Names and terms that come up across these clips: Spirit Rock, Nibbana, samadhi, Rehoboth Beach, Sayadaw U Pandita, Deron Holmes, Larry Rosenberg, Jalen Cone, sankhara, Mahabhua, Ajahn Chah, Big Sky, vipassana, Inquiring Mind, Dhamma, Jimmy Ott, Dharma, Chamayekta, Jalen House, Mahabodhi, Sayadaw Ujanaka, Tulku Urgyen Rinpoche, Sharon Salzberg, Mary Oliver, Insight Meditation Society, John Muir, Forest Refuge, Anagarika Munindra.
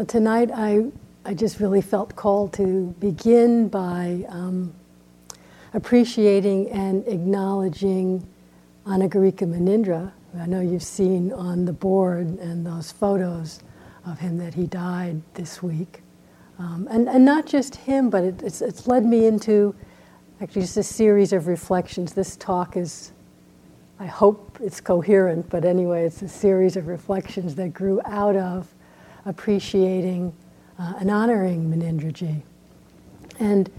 Well, tonight I just really felt called to begin by appreciating and acknowledging Anagarika Munindra. I know you've seen on the board and those photos of him that he died this week. And not just him, but it's led me into actually just a series of reflections. This talk is, I hope it's coherent, but anyway, it's a series of reflections that grew out of appreciating and honoring Munindraji. And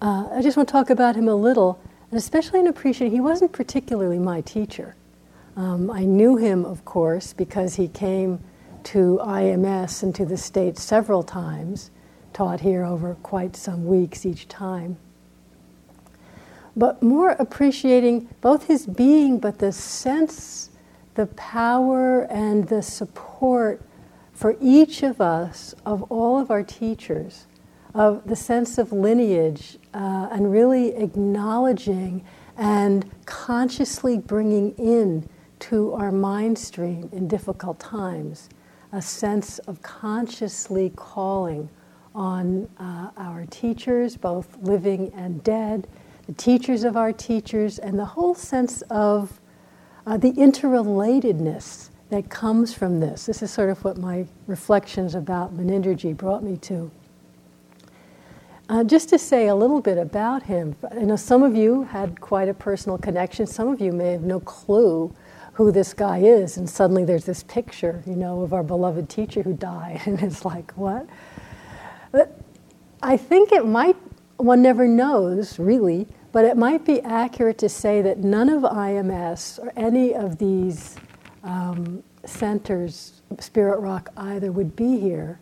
I just want to talk about him a little, and especially in appreciating, he wasn't particularly my teacher. I knew him, of course, because he came to IMS and to the States several times, taught here over quite some weeks each time. But more appreciating both his being, but the sense, the power, and the support for each of us, of all of our teachers, of the sense of lineage, and really acknowledging and consciously bringing in to our mind stream in difficult times a sense of consciously calling on our teachers, both living and dead, the teachers of our teachers, and the whole sense of the interrelatedness that comes from this. This is sort of what my reflections about Munindraji brought me to. Just to say a little bit about him, I know some of you had quite a personal connection. Some of you may have no clue who this guy is, and suddenly there's this picture, you know, of our beloved teacher who died, and it's like, what? But I think it might, one never knows, really, but it might be accurate to say that none of IMS or any of these centers, Spirit Rock either, would be here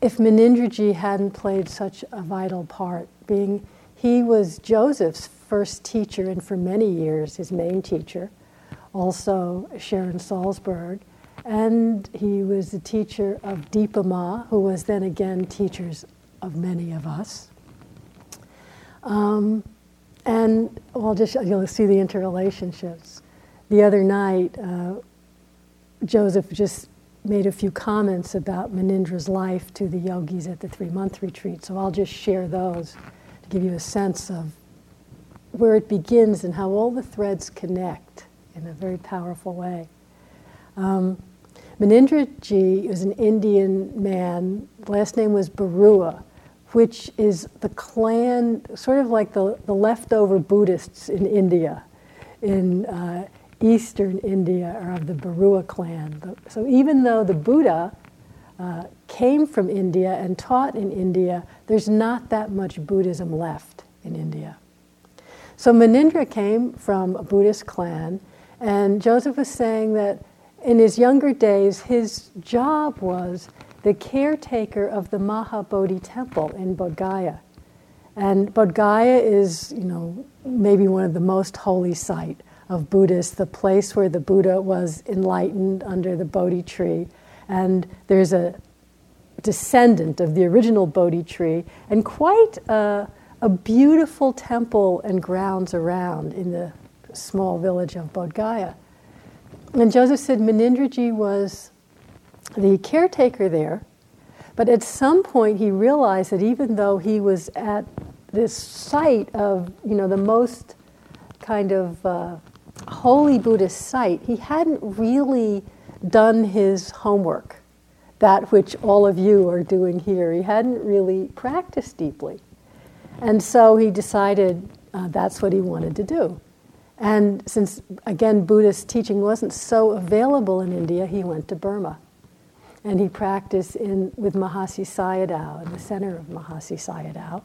if Munindraji hadn't played such a vital part. He was Joseph's first teacher, and for many years his main teacher, also Sharon Salzberg, and he was the teacher of Deepa Ma, who was then again teachers of many of us. And I'll just, you'll see the interrelationships. The other night, Joseph just made a few comments about Munindra's life to the yogis at the 3-month retreat, so I'll just share those to give you a sense of where it begins and how all the threads connect in a very powerful way. Munindraji was an Indian man, last name was Barua, which is the clan, sort of like the leftover Buddhists in India, in Eastern India, are of the Barua clan. So even though the Buddha came from India and taught in India, there's not that much Buddhism left in India. So Munindra came from a Buddhist clan, and Joseph was saying that in his younger days, his job was the caretaker of the Mahabodhi temple in Bodhgaya. And Bodhgaya is, you know, maybe one of the most holy sites of Buddhists, the place where the Buddha was enlightened under the Bodhi tree. And there's a descendant of the original Bodhi tree, and quite a beautiful temple and grounds around in the small village of Bodhgaya. And Joseph said Munindraji was the caretaker there, but at some point he realized that even though he was at this site of, you know, the most kind of holy Buddhist site, he hadn't really done his homework, that which all of you are doing here. He hadn't really practiced deeply. And so he decided that's what he wanted to do. And since, again, Buddhist teaching wasn't so available in India, he went to Burma. And he practiced with Mahasi Sayadaw, in the center of Mahasi Sayadaw,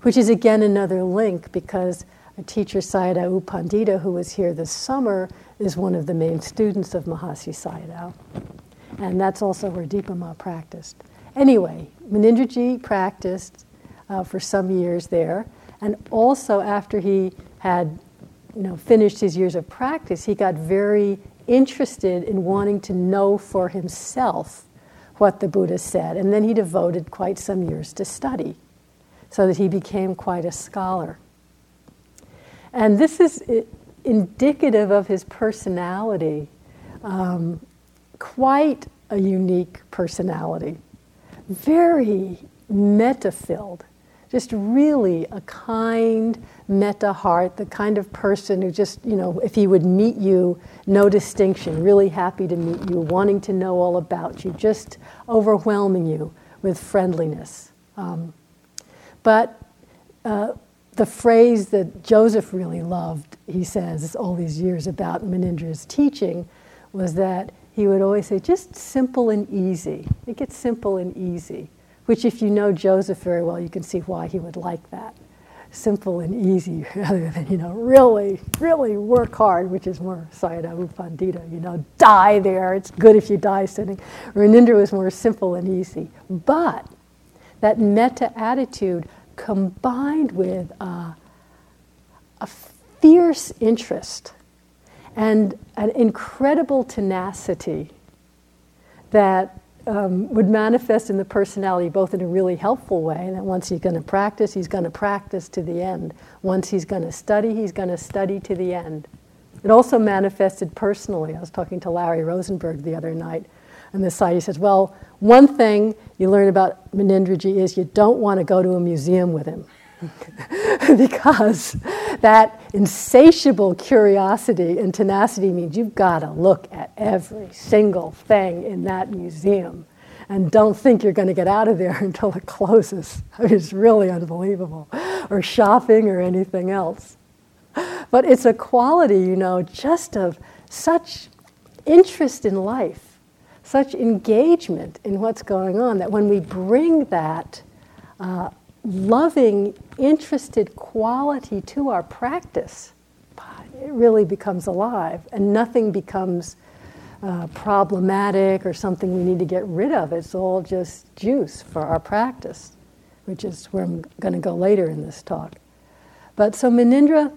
which is, again, another link, because a teacher, Sayadaw U Pandita, who was here this summer, is one of the main students of Mahasi Sayadaw. And that's also where Deepa Ma practiced. Anyway, Munindraji practiced for some years there. And also after he had, you know, finished his years of practice, he got very interested in wanting to know for himself what the Buddha said. And then he devoted quite some years to study so that he became quite a scholar. And this is indicative of his personality, quite a unique personality. Very meta-filled, just really a kind meta-heart, the kind of person who just, you know, if he would meet you, no distinction, really happy to meet you, wanting to know all about you, just overwhelming you with friendliness. But the phrase that Joseph really loved, he says all these years about Munindra's teaching, was that he would always say, just simple and easy. It gets simple and easy, which if you know Joseph very well, you can see why he would like that. Simple and easy, rather than, you know, really, really work hard, which is more Sayadaw U Pandita, you know, die there. It's good if you die sitting. Munindra was more simple and easy. But that metta attitude combined with a fierce interest and an incredible tenacity that would manifest in the personality both in a really helpful way, that once he's going to practice, he's going to practice to the end. Once he's going to study to the end. It also manifested personally. I was talking to Larry Rosenberg the other night, and this side he says, well, one thing you learn about Munindraji is you don't want to go to a museum with him. Because that insatiable curiosity and tenacity means you've got to look at every single thing in that museum and don't think you're going to get out of there until it closes. I mean, it's really unbelievable. Or shopping or anything else. But it's a quality, you know, just of such interest in life, such engagement in what's going on, that when we bring that loving, interested quality to our practice, it really becomes alive, and nothing becomes problematic or something we need to get rid of. It's all just juice for our practice, which is where I'm going to go later in this talk. But so Munindra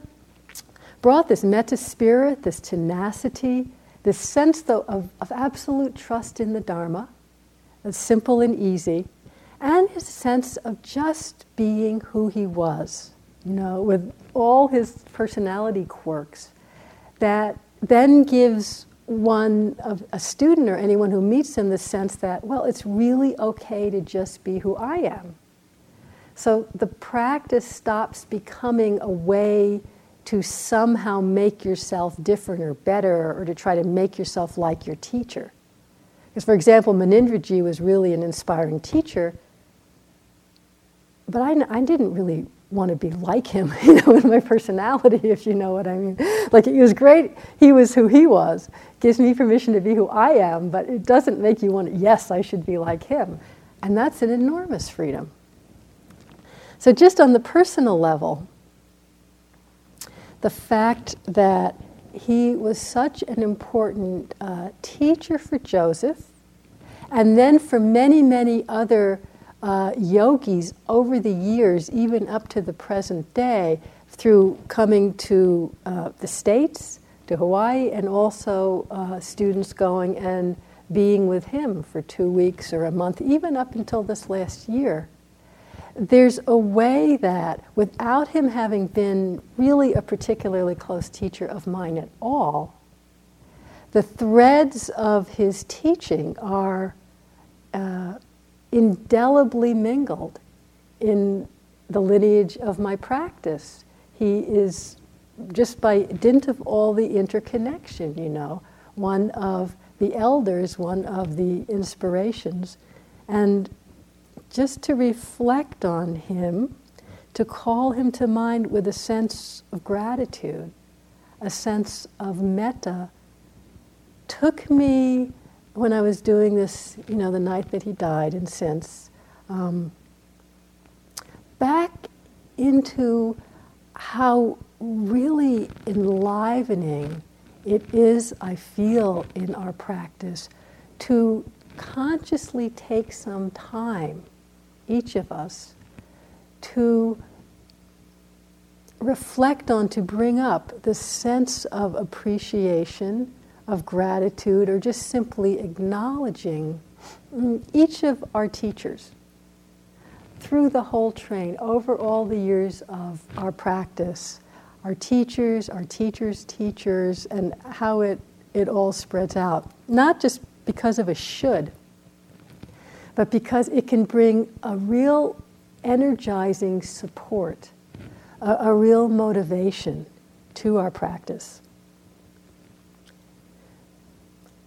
brought this metta spirit, this tenacity, this sense though of absolute trust in the Dharma, that's simple and easy, and his sense of just being who he was, you know, with all his personality quirks, that then gives one, a student or anyone who meets him, the sense that, well, it's really okay to just be who I am. So the practice stops becoming a way to somehow make yourself different or better, or to try to make yourself like your teacher. Because, for example, Munindraji was really an inspiring teacher, but I didn't really want to be like him, you know, in my personality, if you know what I mean. Like, he was great. He was who he was. Gives me permission to be who I am, but it doesn't make you want to, yes, I should be like him. And that's an enormous freedom. So just on the personal level, the fact that he was such an important teacher for Joseph, and then for many, many other yogis over the years, even up to the present day, through coming to the States, to Hawaii, and also students going and being with him for 2 weeks or a month, even up until this last year. There's a way that, without him having been really a particularly close teacher of mine at all, the threads of his teaching are indelibly mingled in the lineage of my practice. He is, just by dint of all the interconnection, you know, one of the elders, one of the inspirations. And just to reflect on him, to call him to mind with a sense of gratitude, a sense of metta, took me, when I was doing this, you know, the night that he died and since, back into how really enlivening it is, I feel, in our practice to consciously take some time, each of us, to reflect on, to bring up the sense of appreciation, of gratitude, or just simply acknowledging each of our teachers through the whole train, over all the years of our practice, our teachers' teachers, and how it all spreads out. Not just because of a should, but because it can bring a real energizing support, a real motivation to our practice.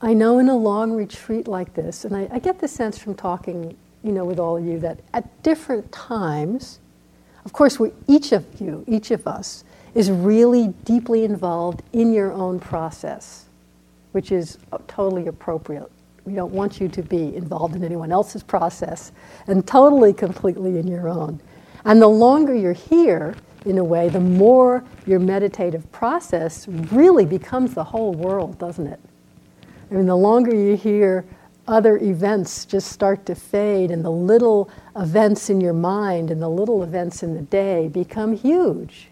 I know in a long retreat like this, and I get the sense from talking, with all of you, that at different times, of course, each of us, is really deeply involved in your own process, which is totally appropriate. We don't want you to be involved in anyone else's process and totally, completely in your own. And the longer you're here, in a way, the more your meditative process really becomes the whole world, doesn't it? I mean, the longer you're here, other events just start to fade, and the little events in your mind and the little events in the day become huge,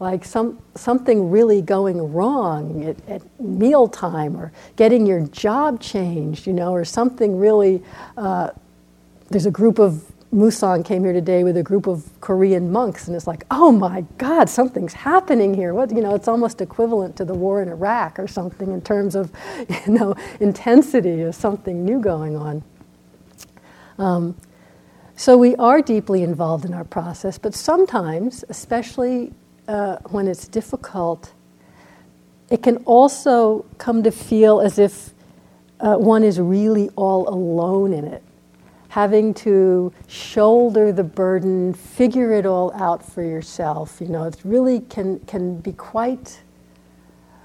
Like something really going wrong at mealtime, or getting your job changed, or something really. There's a group of Musan came here today with a group of Korean monks, and it's like, oh my God, something's happening here. What, it's almost equivalent to the war in Iraq or something in terms of, intensity of something new going on. So we are deeply involved in our process, but sometimes, especially when it's difficult, it can also come to feel as if one is really all alone in it, having to shoulder the burden, figure it all out for yourself. It really can be quite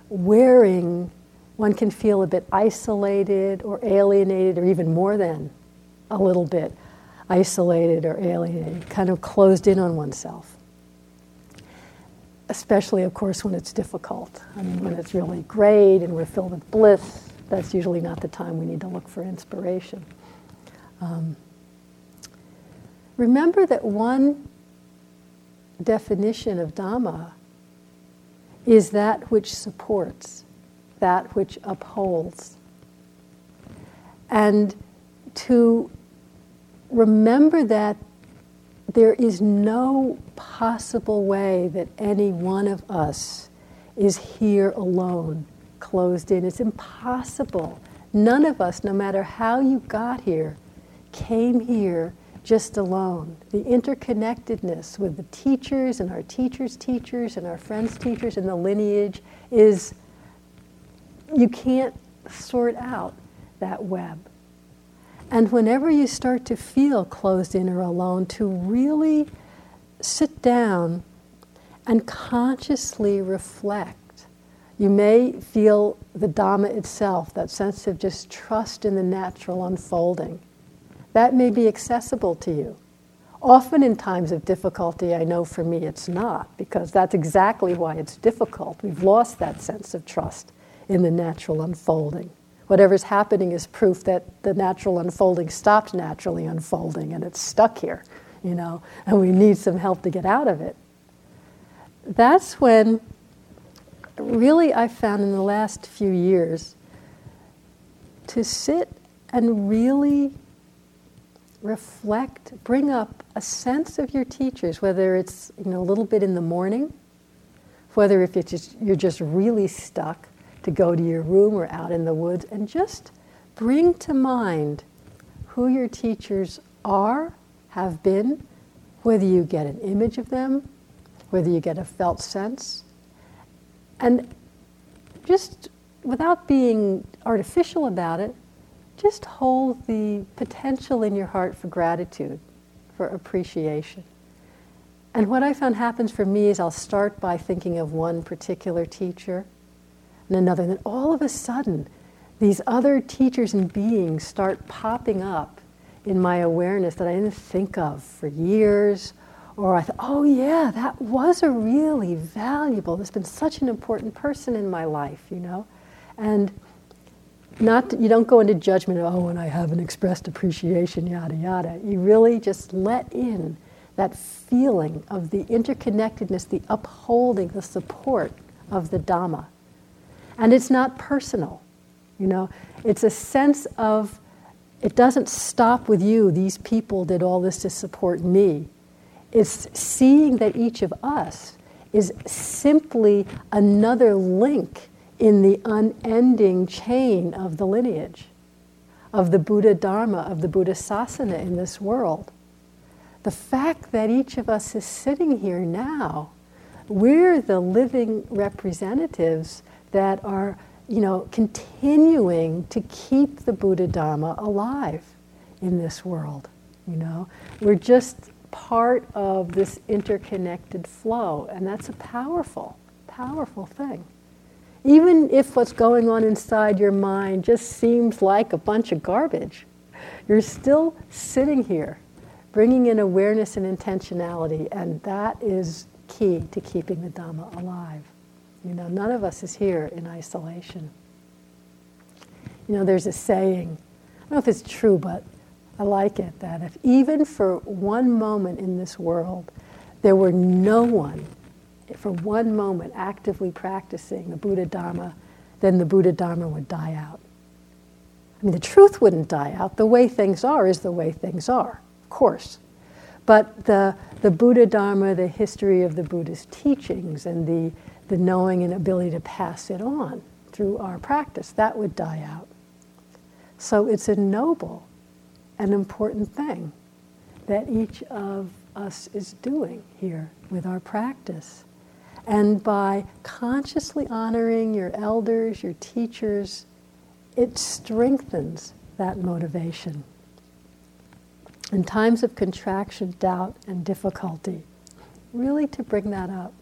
wearing. One can feel a bit isolated or alienated, or even more than a little bit isolated or alienated, kind of closed in on oneself. Especially, of course, when it's difficult. I mean, when it's really great and we're filled with bliss, that's usually not the time we need to look for inspiration. Remember that one definition of Dhamma is that which supports, that which upholds. And to remember that there is no possible way that any one of us is here alone, closed in. It's impossible. None of us, no matter how you got here, came here just alone. The interconnectedness with the teachers and our teachers' teachers and our friends' teachers and the lineage is, you can't sort out that web. And whenever you start to feel closed in or alone, to really sit down and consciously reflect. You may feel the Dhamma itself, that sense of just trust in the natural unfolding. That may be accessible to you. Often in times of difficulty, I know for me it's not, because that's exactly why it's difficult. We've lost that sense of trust in the natural unfolding. Whatever's happening is proof that the natural unfolding stopped naturally unfolding, and it's stuck here, and we need some help to get out of it. That's when, really, I found in the last few years, to sit and really reflect, bring up a sense of your teachers, whether it's, a little bit in the morning, whether if it's you're just really stuck, to go to your room or out in the woods, and just bring to mind who your teachers are, have been, whether you get an image of them, whether you get a felt sense. And just, without being artificial about it, just hold the potential in your heart for gratitude, for appreciation. And what I found happens for me is I'll start by thinking of one particular teacher, and another, and then all of a sudden, these other teachers and beings start popping up in my awareness that I didn't think of for years, or I thought, oh yeah, that was a really valuable, there's been such an important person in my life, And you don't go into judgment of, and I haven't expressed appreciation, yada, yada. You really just let in that feeling of the interconnectedness, the upholding, the support of the Dhamma. And it's not personal, It's a sense of, it doesn't stop with you. These people did all this to support me. It's seeing that each of us is simply another link in the unending chain of the lineage, of the Buddha Dharma, of the Buddha Sasana in this world. The fact that each of us is sitting here now, we're the living representatives that are, continuing to keep the Buddha Dharma alive in this world. We're just part of this interconnected flow, and that's a powerful, powerful thing. Even if what's going on inside your mind just seems like a bunch of garbage, you're still sitting here, bringing in awareness and intentionality, and that is key to keeping the Dhamma alive. None of us is here in isolation. There's a saying, I don't know if it's true, but I like it, that if even for one moment in this world there were no one for one moment actively practicing the Buddha Dharma, then the Buddha Dharma would die out. I mean, the truth wouldn't die out. The way things are is the way things are, of course. But the Buddha Dharma, the history of the Buddha's teachings and the knowing and ability to pass it on through our practice, that would die out. So it's a noble and important thing that each of us is doing here with our practice. And by consciously honoring your elders, your teachers, it strengthens that motivation. In times of contraction, doubt, and difficulty, really to bring that up.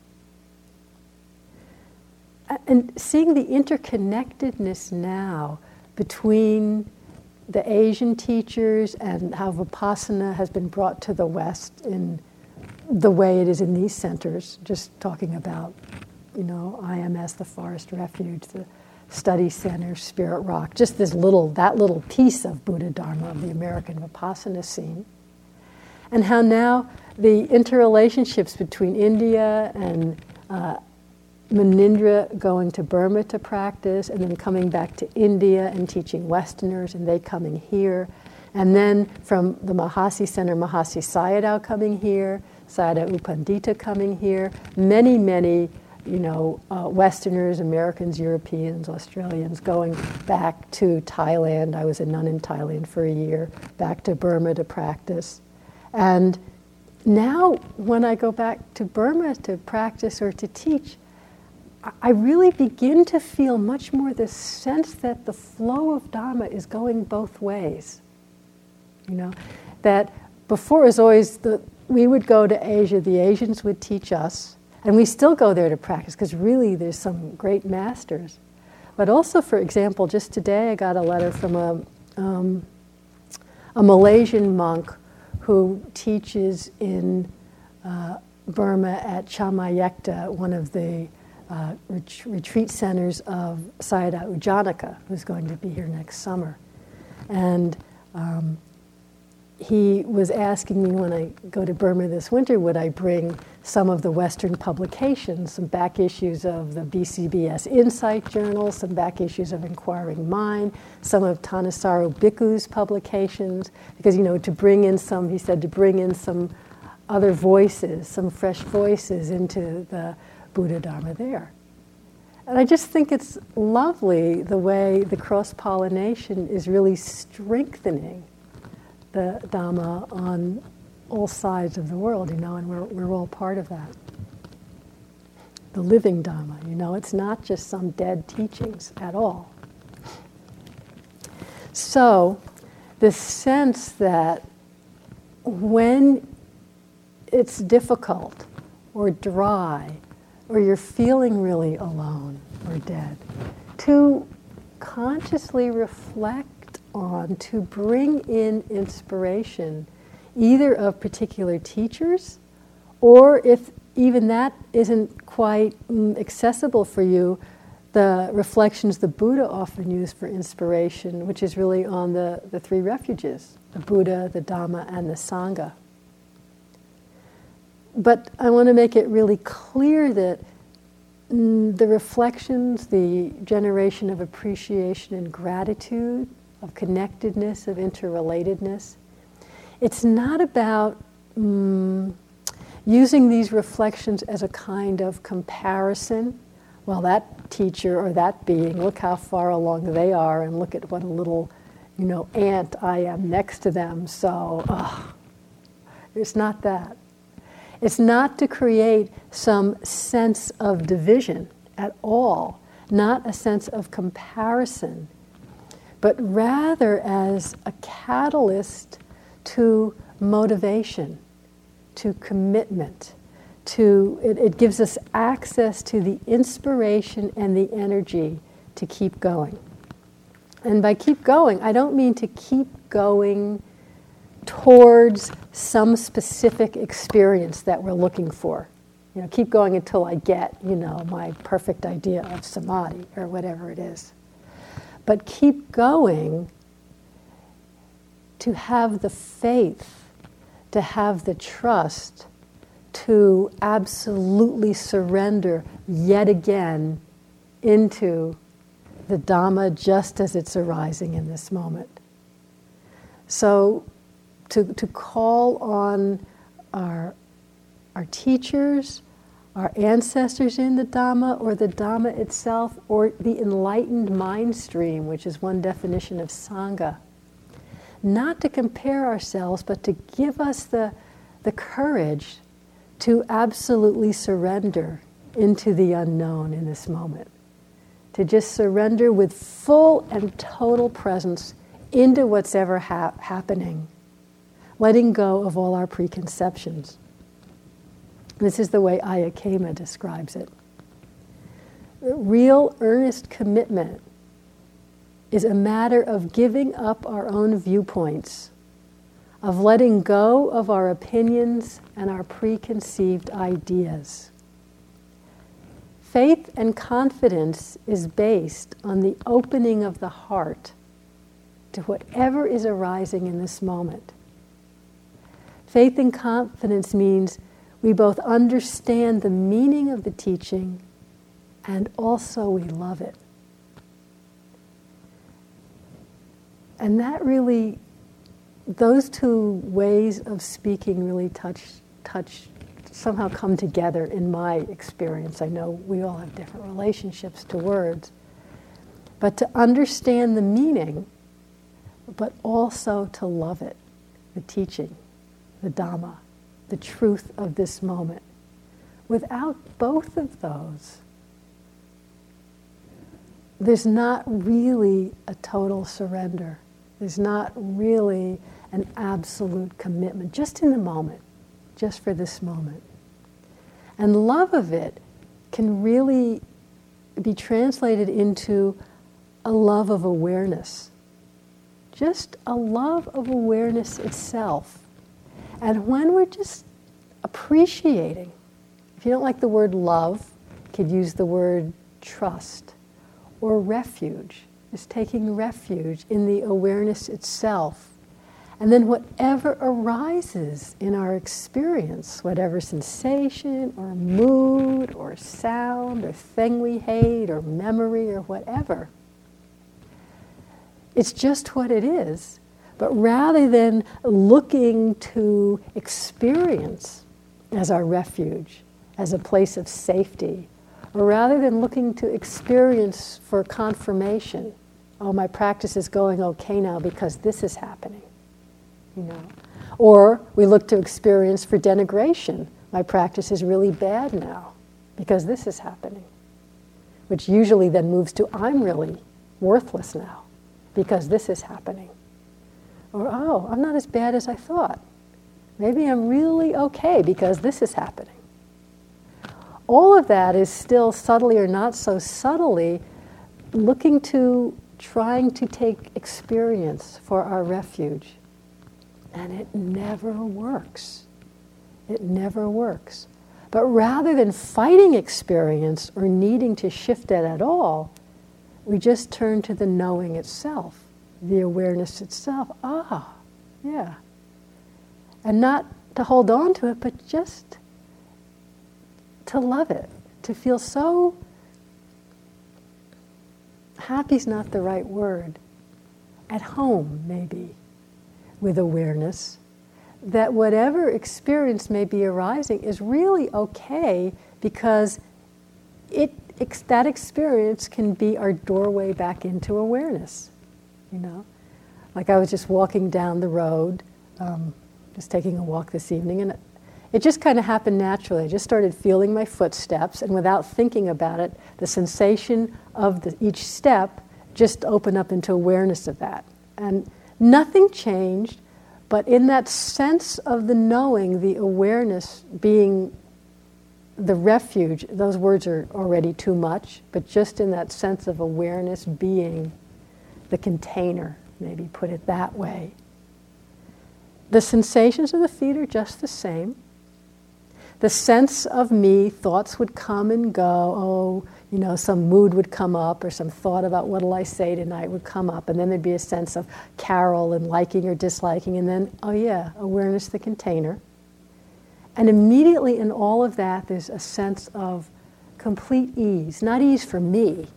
And seeing the interconnectedness now between the Asian teachers and how Vipassana has been brought to the West in the way it is in these centers, just talking about, IMS, the Forest Refuge, the Study Center, Spirit Rock, just that little piece of Buddha Dharma of the American Vipassana scene. And how now the interrelationships between India and Munindra going to Burma to practice, and then coming back to India and teaching Westerners, and they coming here. And then from the Mahasi Center, Mahasi Sayadaw coming here, Sayadaw U Pandita coming here, many, many, Westerners, Americans, Europeans, Australians going back to Thailand. I was a nun in Thailand for a year, back to Burma to practice. And now when I go back to Burma to practice or to teach, I really begin to feel much more this sense that the flow of Dharma is going both ways. That before it was always we would go to Asia, the Asians would teach us, and we still go there to practice because really there's some great masters. But also, for example, just today I got a letter from a Malaysian monk who teaches in Burma at Chamayekta, one of the retreat centers of Sayadaw Ujanaka, who's going to be here next summer. And he was asking me when I go to Burma this winter, would I bring some of the Western publications, some back issues of the BCBS Insight Journal, some back issues of Inquiring Mind, some of Tanasaru Bhikkhu's publications, because, to bring in some, he said, to bring in some other voices, some fresh voices into the Buddha Dharma there. And I just think it's lovely the way the cross-pollination is really strengthening the Dhamma on all sides of the world, and we're all part of that. The living Dhamma, it's not just some dead teachings at all. So the sense that when it's difficult or dry, or you're feeling really alone or dead, to consciously reflect on, to bring in inspiration, either of particular teachers, or if even that isn't quite accessible for you, the reflections the Buddha often used for inspiration, which is really on the three refuges, the Buddha, the Dhamma, and the Sangha. But I want to make it really clear that the reflections, the generation of appreciation and gratitude, of connectedness, of interrelatedness, it's not about using these reflections as a kind of comparison well, that teacher or that being, look how far along they are, and look at what a little, you know, ant I am next to them. So it's not that. It's not to create some sense of division at all, not a sense of comparison, but rather as a catalyst to motivation, to commitment, to it gives us access to the inspiration and the energy to keep going. And by keep going, I don't mean to keep going towards some specific experience that we're looking for. You know, keep going until I get, you know, my perfect idea of samadhi or whatever it is. But keep going to have the faith, to have the trust, to absolutely surrender yet again into the Dhamma just as it's arising in this moment. So to call on our teachers, our ancestors in the Dhamma, or the Dhamma itself, or the enlightened mind stream, which is one definition of Sangha. Not to compare ourselves, but to give us the courage to absolutely surrender into the unknown in this moment. To just surrender with full and total presence into what's ever happening, letting go of all our preconceptions. This is the way Ayakema describes it. Real, earnest commitment is a matter of giving up our own viewpoints, of letting go of our opinions and our preconceived ideas. Faith and confidence is based on the opening of the heart to whatever is arising in this moment. Faith and confidence means we both understand the meaning of the teaching and also we love it. And that really, those two ways of speaking really touch, somehow come together in my experience. I know we all have different relationships to words. But to understand the meaning, but also to love it, the teaching, the Dhamma, the truth of this moment. Without both of those, there's not really a total surrender. There's not really an absolute commitment, just in the moment, just for this moment. And love of it can really be translated into a love of awareness, just a love of awareness itself. And when we're just appreciating, if you don't like the word love, you could use the word trust or refuge. It's taking refuge in the awareness itself. And then whatever arises in our experience, whatever sensation or mood or sound or thing we hate or memory or whatever, it's just what it is. But rather than looking to experience as our refuge, as a place of safety, or rather than looking to experience for confirmation, oh, my practice is going okay now because this is happening, you know. Or we look to experience for denigration. My practice is really bad now because this is happening, which usually then moves to I'm really worthless now because this is happening. Or, oh, I'm not as bad as I thought. Maybe I'm really okay because this is happening. All of that is still subtly or not so subtly looking to, trying to take experience for our refuge. And it never works. It never works. But rather than fighting experience or needing to shift it at all, we just turn to the knowing itself. The awareness itself, yeah. And not to hold on to it, but just to love it, to feel so, happy's not the right word, at home maybe, with awareness, that whatever experience may be arising is really okay because it that experience can be our doorway back into awareness, you know. Like I was just walking down the road, just taking a walk this evening, and it just kind of happened naturally. I just started feeling my footsteps, and without thinking about it, the sensation of each step just opened up into awareness of that. And nothing changed, but in that sense of the knowing, the awareness being the refuge, those words are already too much, but just in that sense of awareness being the container, maybe put it that way. The sensations of the feet are just the same. The sense of me, thoughts would come and go. Oh, you know, some mood would come up or some thought about what'll I say tonight would come up. And then there'd be a sense of Carol and liking or disliking. And then, oh yeah, awareness, the container. And immediately in all of that, there's a sense of complete ease. Not ease for me,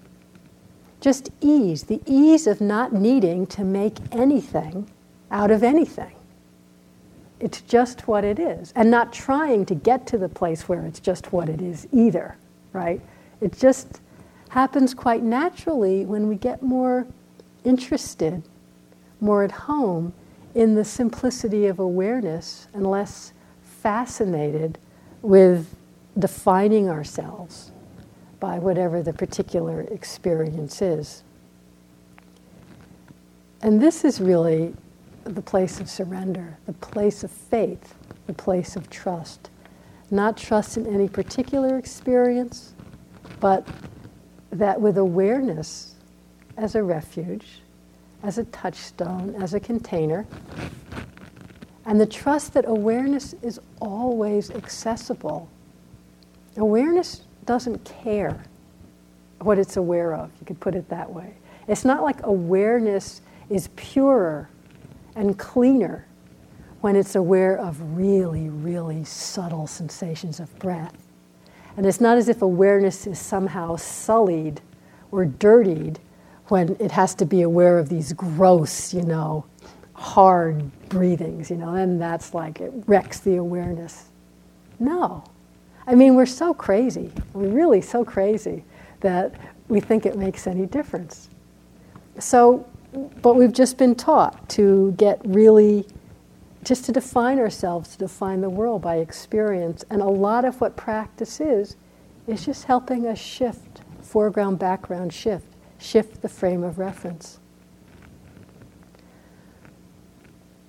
just ease. The ease of not needing to make anything out of anything. It's just what it is. And not trying to get to the place where it's just what it is either, right? It just happens quite naturally when we get more interested, more at home in the simplicity of awareness and less fascinated with defining ourselves by whatever the particular experience is. And this is really the place of surrender, the place of faith, the place of trust. Not trust in any particular experience, but that with awareness as a refuge, as a touchstone, as a container, and the trust that awareness is always accessible. Awareness doesn't care what it's aware of, you could put it that way. It's not like awareness is purer and cleaner when it's aware of really, really subtle sensations of breath. And it's not as if awareness is somehow sullied or dirtied when it has to be aware of these gross, you know, hard breathings, you know, and that's like it wrecks the awareness. No. I mean, we're so crazy, we're really so crazy that we think it makes any difference. So, but we've just been taught to get really, just to define ourselves, to define the world by experience. And a lot of what practice is just helping us shift, foreground, background shift the frame of reference.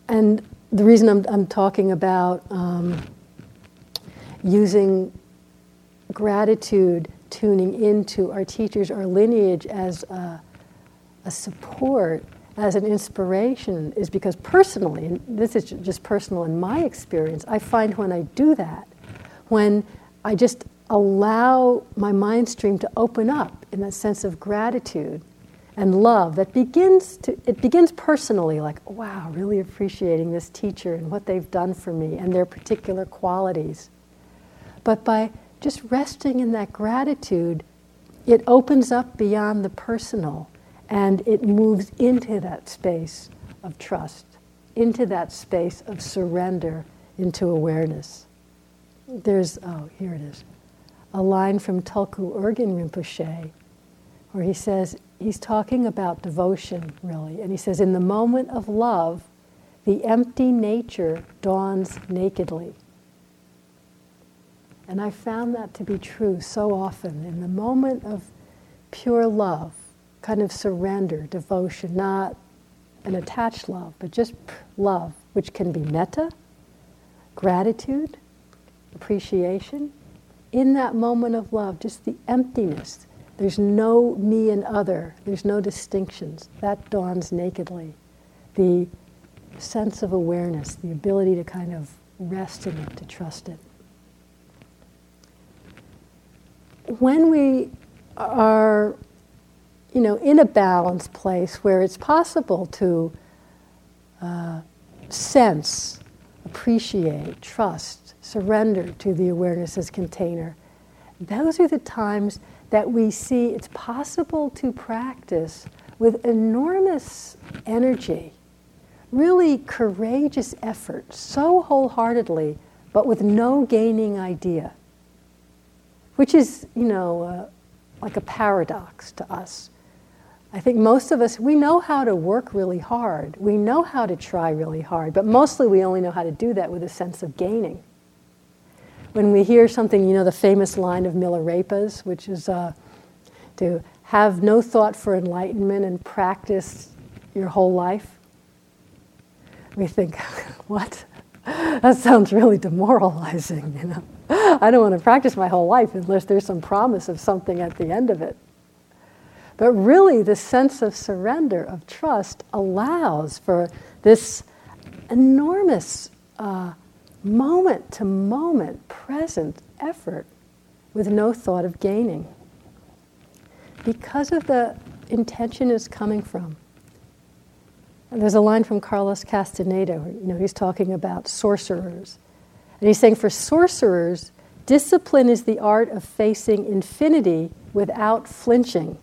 And the reason I'm talking about using gratitude, tuning into our teachers, our lineage as a support, as an inspiration, is because personally, and this is just personal in my experience, I find when I do that, when I just allow my mind stream to open up in that sense of gratitude and love, that begins personally, like, wow, really appreciating this teacher and what they've done for me and their particular qualities. But by just resting in that gratitude, it opens up beyond the personal. And it moves into that space of trust, into that space of surrender, into awareness. There's, oh, here it is, a line from Tulku Urgyen Rinpoche, where he says, he's talking about devotion, really, and he says, in the moment of love, the empty nature dawns nakedly. And I found that to be true so often. In the moment of pure love, kind of surrender, devotion, not an attached love, but just love, which can be metta, gratitude, appreciation. In that moment of love, just the emptiness. There's no me and other. There's no distinctions. That dawns nakedly. The sense of awareness, the ability to kind of rest in it, to trust it. When we are, you know, in a balanced place where it's possible to sense, appreciate, trust, surrender to the awareness as container, those are the times that we see it's possible to practice with enormous energy, really courageous effort, so wholeheartedly, but with no gaining idea, which is, you know, like a paradox to us. I think most of us, we know how to work really hard. We know how to try really hard, but mostly we only know how to do that with a sense of gaining. When we hear something, you know, the famous line of Milarepa's, which is to have no thought for enlightenment and practice your whole life, we think, what? That sounds really demoralizing, you know. I don't want to practice my whole life unless there's some promise of something at the end of it. But really, the sense of surrender, of trust, allows for this enormous moment-to-moment present effort with no thought of gaining, because of the intention it's coming from. And there's a line from Carlos Castaneda, you know, he's talking about sorcerers. And he's saying, for sorcerers, discipline is the art of facing infinity without flinching.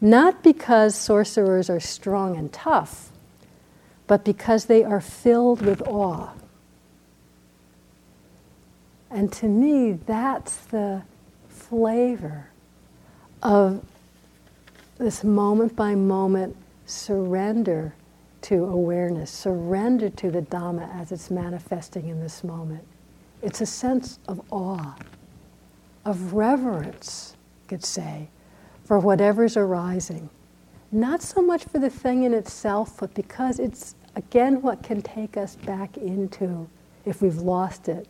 Not because sorcerers are strong and tough, but because they are filled with awe. And to me, that's the flavor of this moment-by-moment surrender to awareness, surrender to the Dhamma as it's manifesting in this moment. It's a sense of awe, of reverence, you could say, for whatever's arising. Not so much for the thing in itself, but because it's, again, what can take us back into, if we've lost it,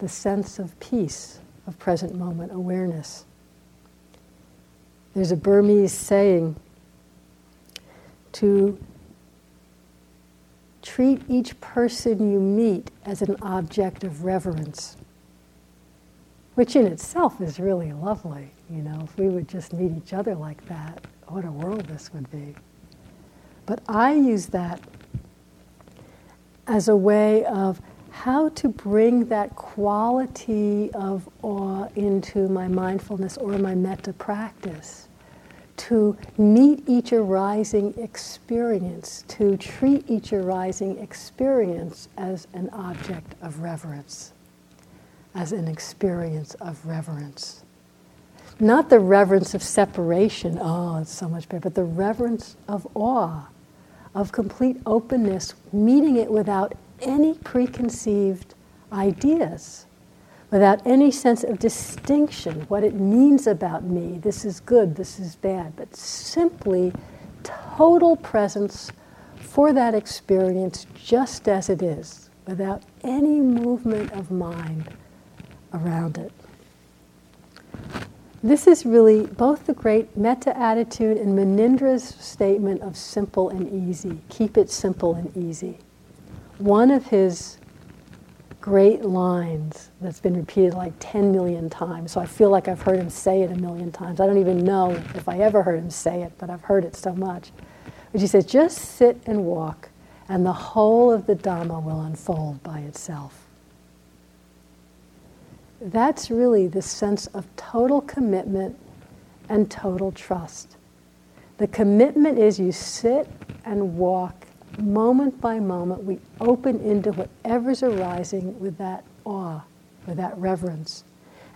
the sense of peace, of present moment awareness. There's a Burmese saying, to treat each person you meet as an object of reverence, which in itself is really lovely. You know, if we would just meet each other like that, what a world this would be. But I use that as a way of how to bring that quality of awe into my mindfulness or my metta practice, to meet each arising experience, to treat each arising experience as an object of reverence, as an experience of reverence. Not the reverence of separation, oh, it's so much better, but the reverence of awe, of complete openness, meeting it without any preconceived ideas, without any sense of distinction, what it means about me, this is good, this is bad, but simply total presence for that experience just as it is, without any movement of mind around it. This is really both the great metta attitude and Munindra's statement of simple and easy. Keep it simple and easy. One of his great lines that's been repeated like 10 million times, so I feel like I've heard him say it a million times. I don't even know if I ever heard him say it, but I've heard it so much. But he says, just sit and walk, and the whole of the Dhamma will unfold by itself. That's really the sense of total commitment and total trust. The commitment is you sit and walk moment by moment. We open into whatever's arising with that awe, with that reverence.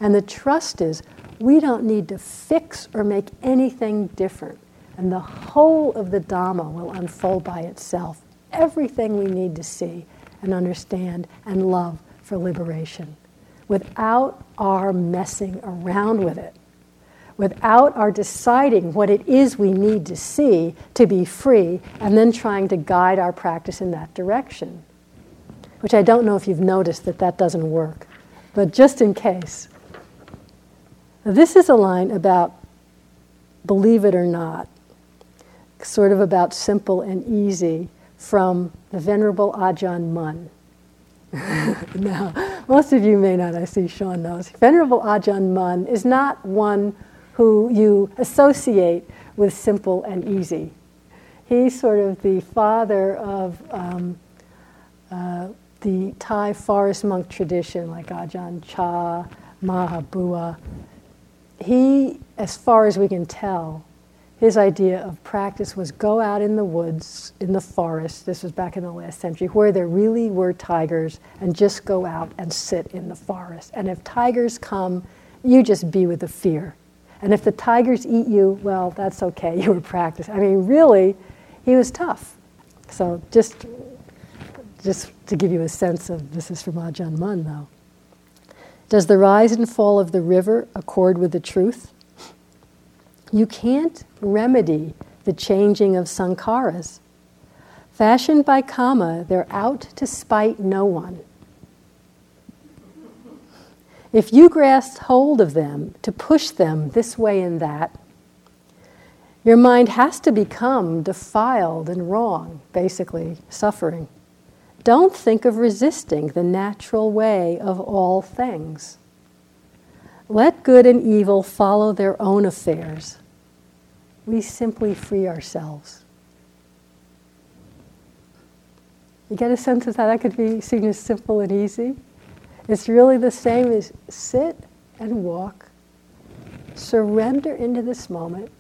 And the trust is we don't need to fix or make anything different. And the whole of the Dhamma will unfold by itself. Everything we need to see and understand and love for liberation, without our messing around with it, without our deciding what it is we need to see to be free, and then trying to guide our practice in that direction, which I don't know if you've noticed that doesn't work, but just in case. Now, this is a line about, believe it or not, sort of about simple and easy, from the Venerable Ajahn Mun. Now, most of you may not, I see Sean knows. Venerable Ajahn Mun is not one who you associate with simple and easy. He's sort of the father of the Thai forest monk tradition, like Ajahn Chah, Mahabhua. He, as far as we can tell, his idea of practice was go out in the woods, in the forest, this was back in the last century, where there really were tigers, and just go out and sit in the forest. And if tigers come, you just be with the fear. And if the tigers eat you, well, that's okay. You were practicing. I mean, really, he was tough. So just to give you a sense of, this is from Ajahn Mun, though. Does the rise and fall of the river accord with the truth? You can't remedy the changing of sankharas. Fashioned by kama, they're out to spite no one. If you grasp hold of them, to push them this way and that, your mind has to become defiled and wrong, basically suffering. Don't think of resisting the natural way of all things. Let good and evil follow their own affairs. We simply free ourselves. You get a sense of that could be seen as simple and easy? It's really the same as sit and walk, surrender into this moment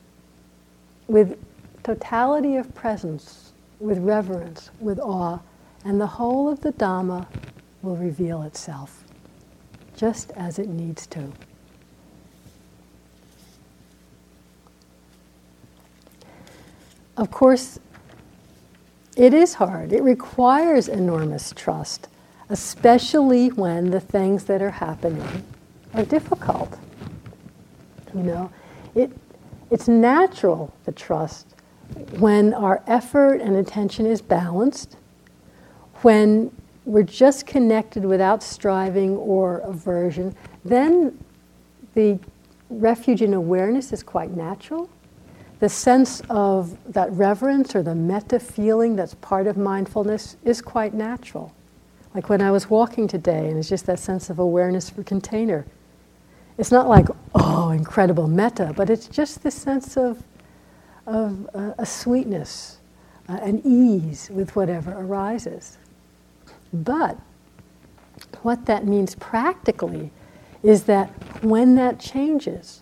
with totality of presence, with reverence, with awe, and the whole of the Dhamma will reveal itself, just as it needs to. Of course, it is hard. It requires enormous trust, especially when the things that are happening are difficult. You know, it's natural to trust when our effort and attention is balanced, when we're just connected without striving or aversion, then the refuge in awareness is quite natural. The sense of that reverence or the metta feeling that's part of mindfulness is quite natural. Like when I was walking today, and it's just that sense of awareness for container. It's not like, oh, incredible metta, but it's just this sense of a sweetness, an ease with whatever arises. But what that means practically is that when that changes,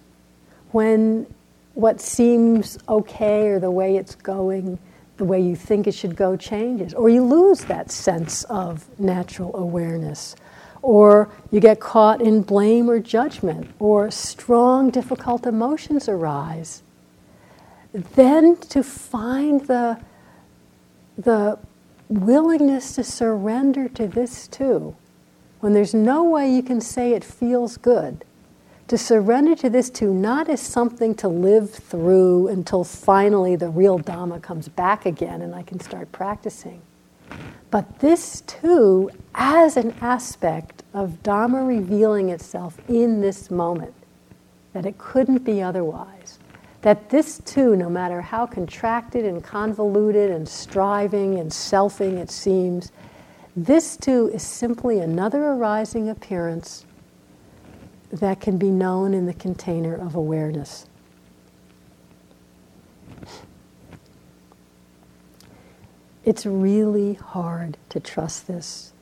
when what seems okay or the way it's going, the way you think it should go changes, or you lose that sense of natural awareness, or you get caught in blame or judgment, or strong, difficult emotions arise, then to find the willingness to surrender to this too, when there's no way you can say it feels good, to surrender to this too, not as something to live through until finally the real Dhamma comes back again and I can start practicing, but this too as an aspect of Dhamma revealing itself in this moment, that it couldn't be otherwise, that this too, no matter how contracted and convoluted and striving and selfing it seems, this too is simply another arising appearance that can be known in the container of awareness. It's really hard to trust this.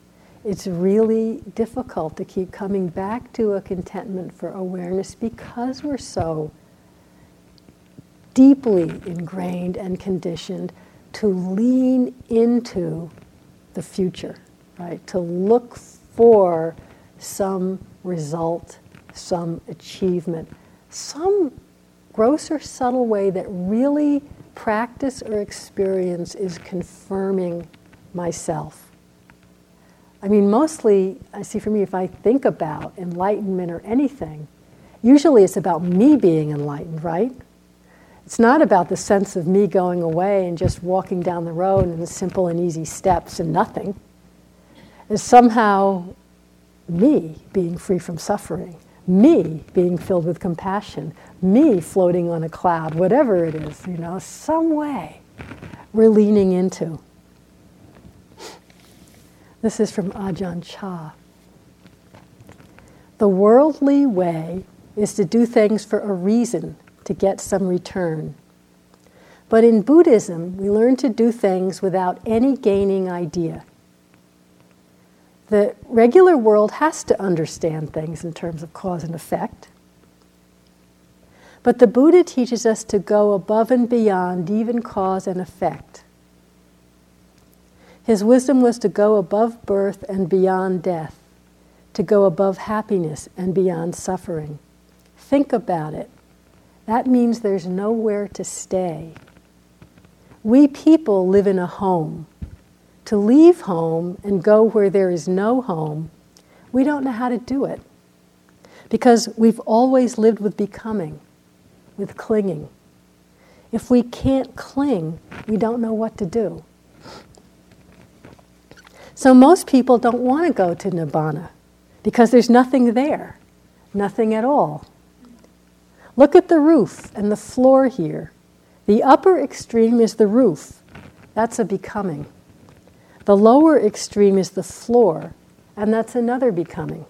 It's really difficult to keep coming back to a contentment for awareness because we're so deeply ingrained and conditioned to lean into the future, right? To look for some result, some achievement, some gross or subtle way that really practice or experience is confirming myself. I mean, mostly, I see for me, if I think about enlightenment or anything, usually it's about me being enlightened, right? It's not about the sense of me going away and just walking down the road in simple and easy steps and nothing. It's somehow me being free from suffering, me being filled with compassion, me floating on a cloud, whatever it is, you know, some way we're leaning into. This is from Ajahn Chah. The worldly way is to do things for a reason, to get some return. But in Buddhism, we learn to do things without any gaining idea. The regular world has to understand things in terms of cause and effect. But the Buddha teaches us to go above and beyond even cause and effect. His wisdom was to go above birth and beyond death, to go above happiness and beyond suffering. Think about it. That means there's nowhere to stay. We people live in a home. To leave home and go where there is no home, we don't know how to do it. Because we've always lived with becoming, with clinging. If we can't cling, we don't know what to do. So most people don't want to go to Nibbana because there's nothing there, nothing at all. Look at the roof and the floor here. The upper extreme is the roof. That's a becoming. The lower extreme is the floor, and that's another becoming.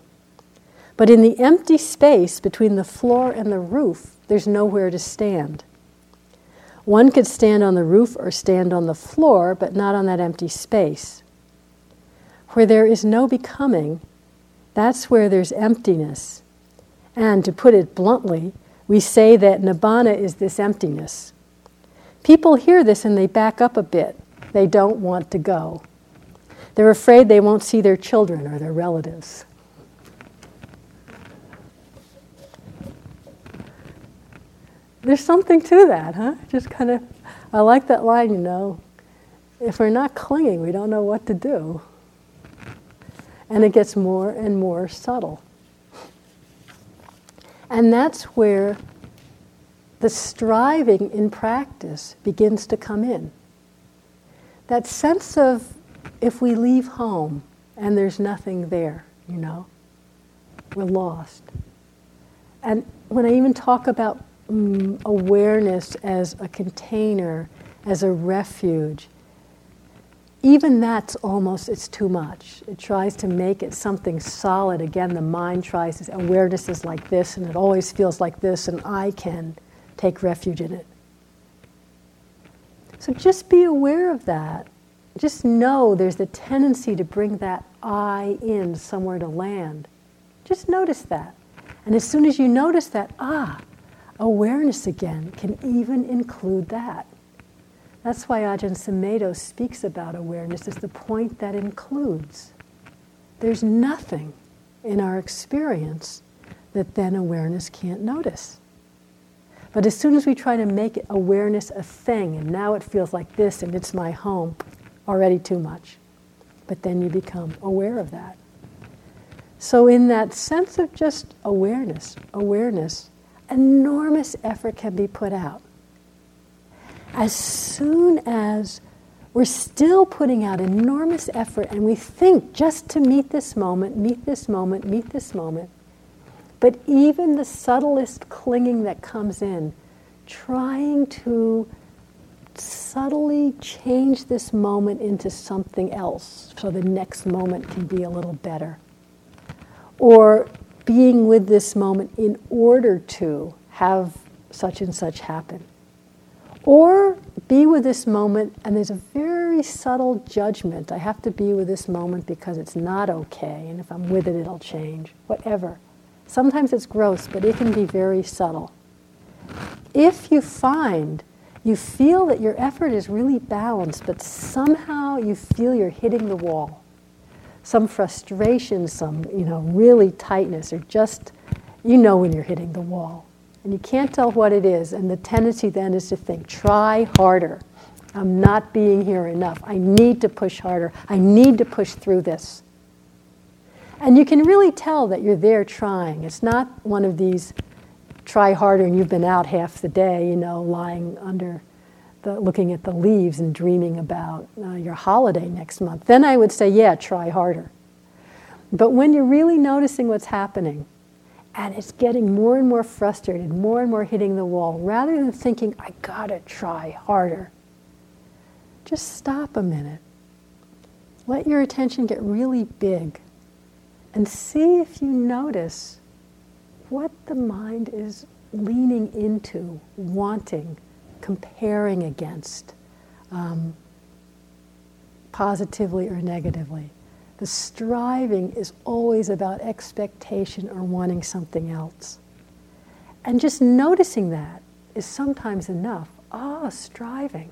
But in the empty space between the floor and the roof, there's nowhere to stand. One could stand on the roof or stand on the floor, but not on that empty space. Where there is no becoming, that's where there's emptiness. And to put it bluntly, we say that Nibbana is this emptiness. People hear this and they back up a bit. They don't want to go. They're afraid they won't see their children or their relatives. There's something to that, huh? Just kind of, I like that line, you know. If we're not clinging, we don't know what to do. And it gets more and more subtle. And that's where the striving in practice begins to come in. That sense of, if we leave home and there's nothing there, you know, we're lost. And when I even talk about awareness as a container, as a refuge, even that's almost, it's too much. It tries to make it something solid. Again, the mind tries to, awareness is like this, and it always feels like this, and I can take refuge in it. So just be aware of that. Just know there's the tendency to bring that I in somewhere to land. Just notice that. And as soon as you notice that, awareness again can even include that. That's why Ajahn Sumedho speaks about awareness as the point that includes. There's nothing in our experience that then awareness can't notice. But as soon as we try to make awareness a thing, and now it feels like this and it's my home, already too much. But then you become aware of that. So in that sense of just awareness, enormous effort can be put out. As soon as we're still putting out enormous effort and we think just to meet this moment, but even the subtlest clinging that comes in, trying to subtly change this moment into something else so the next moment can be a little better. Or being with this moment in order to have such and such happen. Or be with this moment, and there's a very subtle judgment. I have to be with this moment because it's not okay, and if I'm with it, it'll change, whatever. Sometimes it's gross, but it can be very subtle. If you find you feel that your effort is really balanced, but somehow you feel you're hitting the wall, some frustration, some, really tightness, or just, when you're hitting the wall. And you can't tell what it is, and the tendency then is to think, try harder. I'm not being here enough. I need to push harder. I need to push through this. And you can really tell that you're there trying. It's not one of these, try harder and you've been out half the day, lying under looking at the leaves and dreaming about your holiday next month, then I would say, try harder. But when you're really noticing what's happening, and it's getting more and more frustrated, more and more hitting the wall, rather than thinking, I gotta try harder, just stop a minute. Let your attention get really big and see if you notice what the mind is leaning into, wanting, comparing against, positively or negatively. The striving is always about expectation or wanting something else. And just noticing that is sometimes enough. Striving.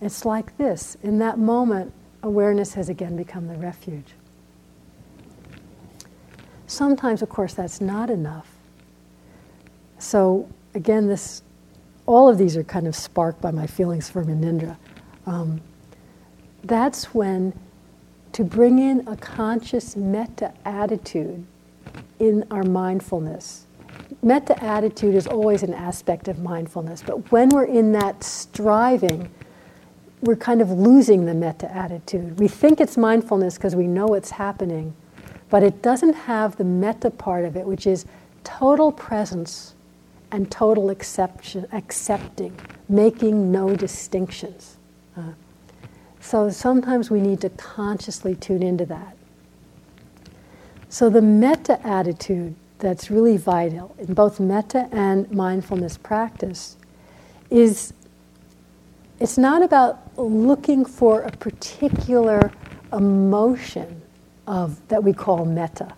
It's like this. In that moment, awareness has again become the refuge. Sometimes, of course, that's not enough. So again, this, all of these are kind of sparked by my feelings for Munindra. That's when to bring in a conscious metta attitude in our mindfulness. Metta attitude is always an aspect of mindfulness, but when we're in that striving, we're kind of losing the metta attitude. We think it's mindfulness because we know it's happening, but it doesn't have the metta part of it, which is total presence and total accepting, making no distinctions. So sometimes we need to consciously tune into that. So the metta attitude that's really vital in both metta and mindfulness practice is it's not about looking for a particular emotion of that we call metta.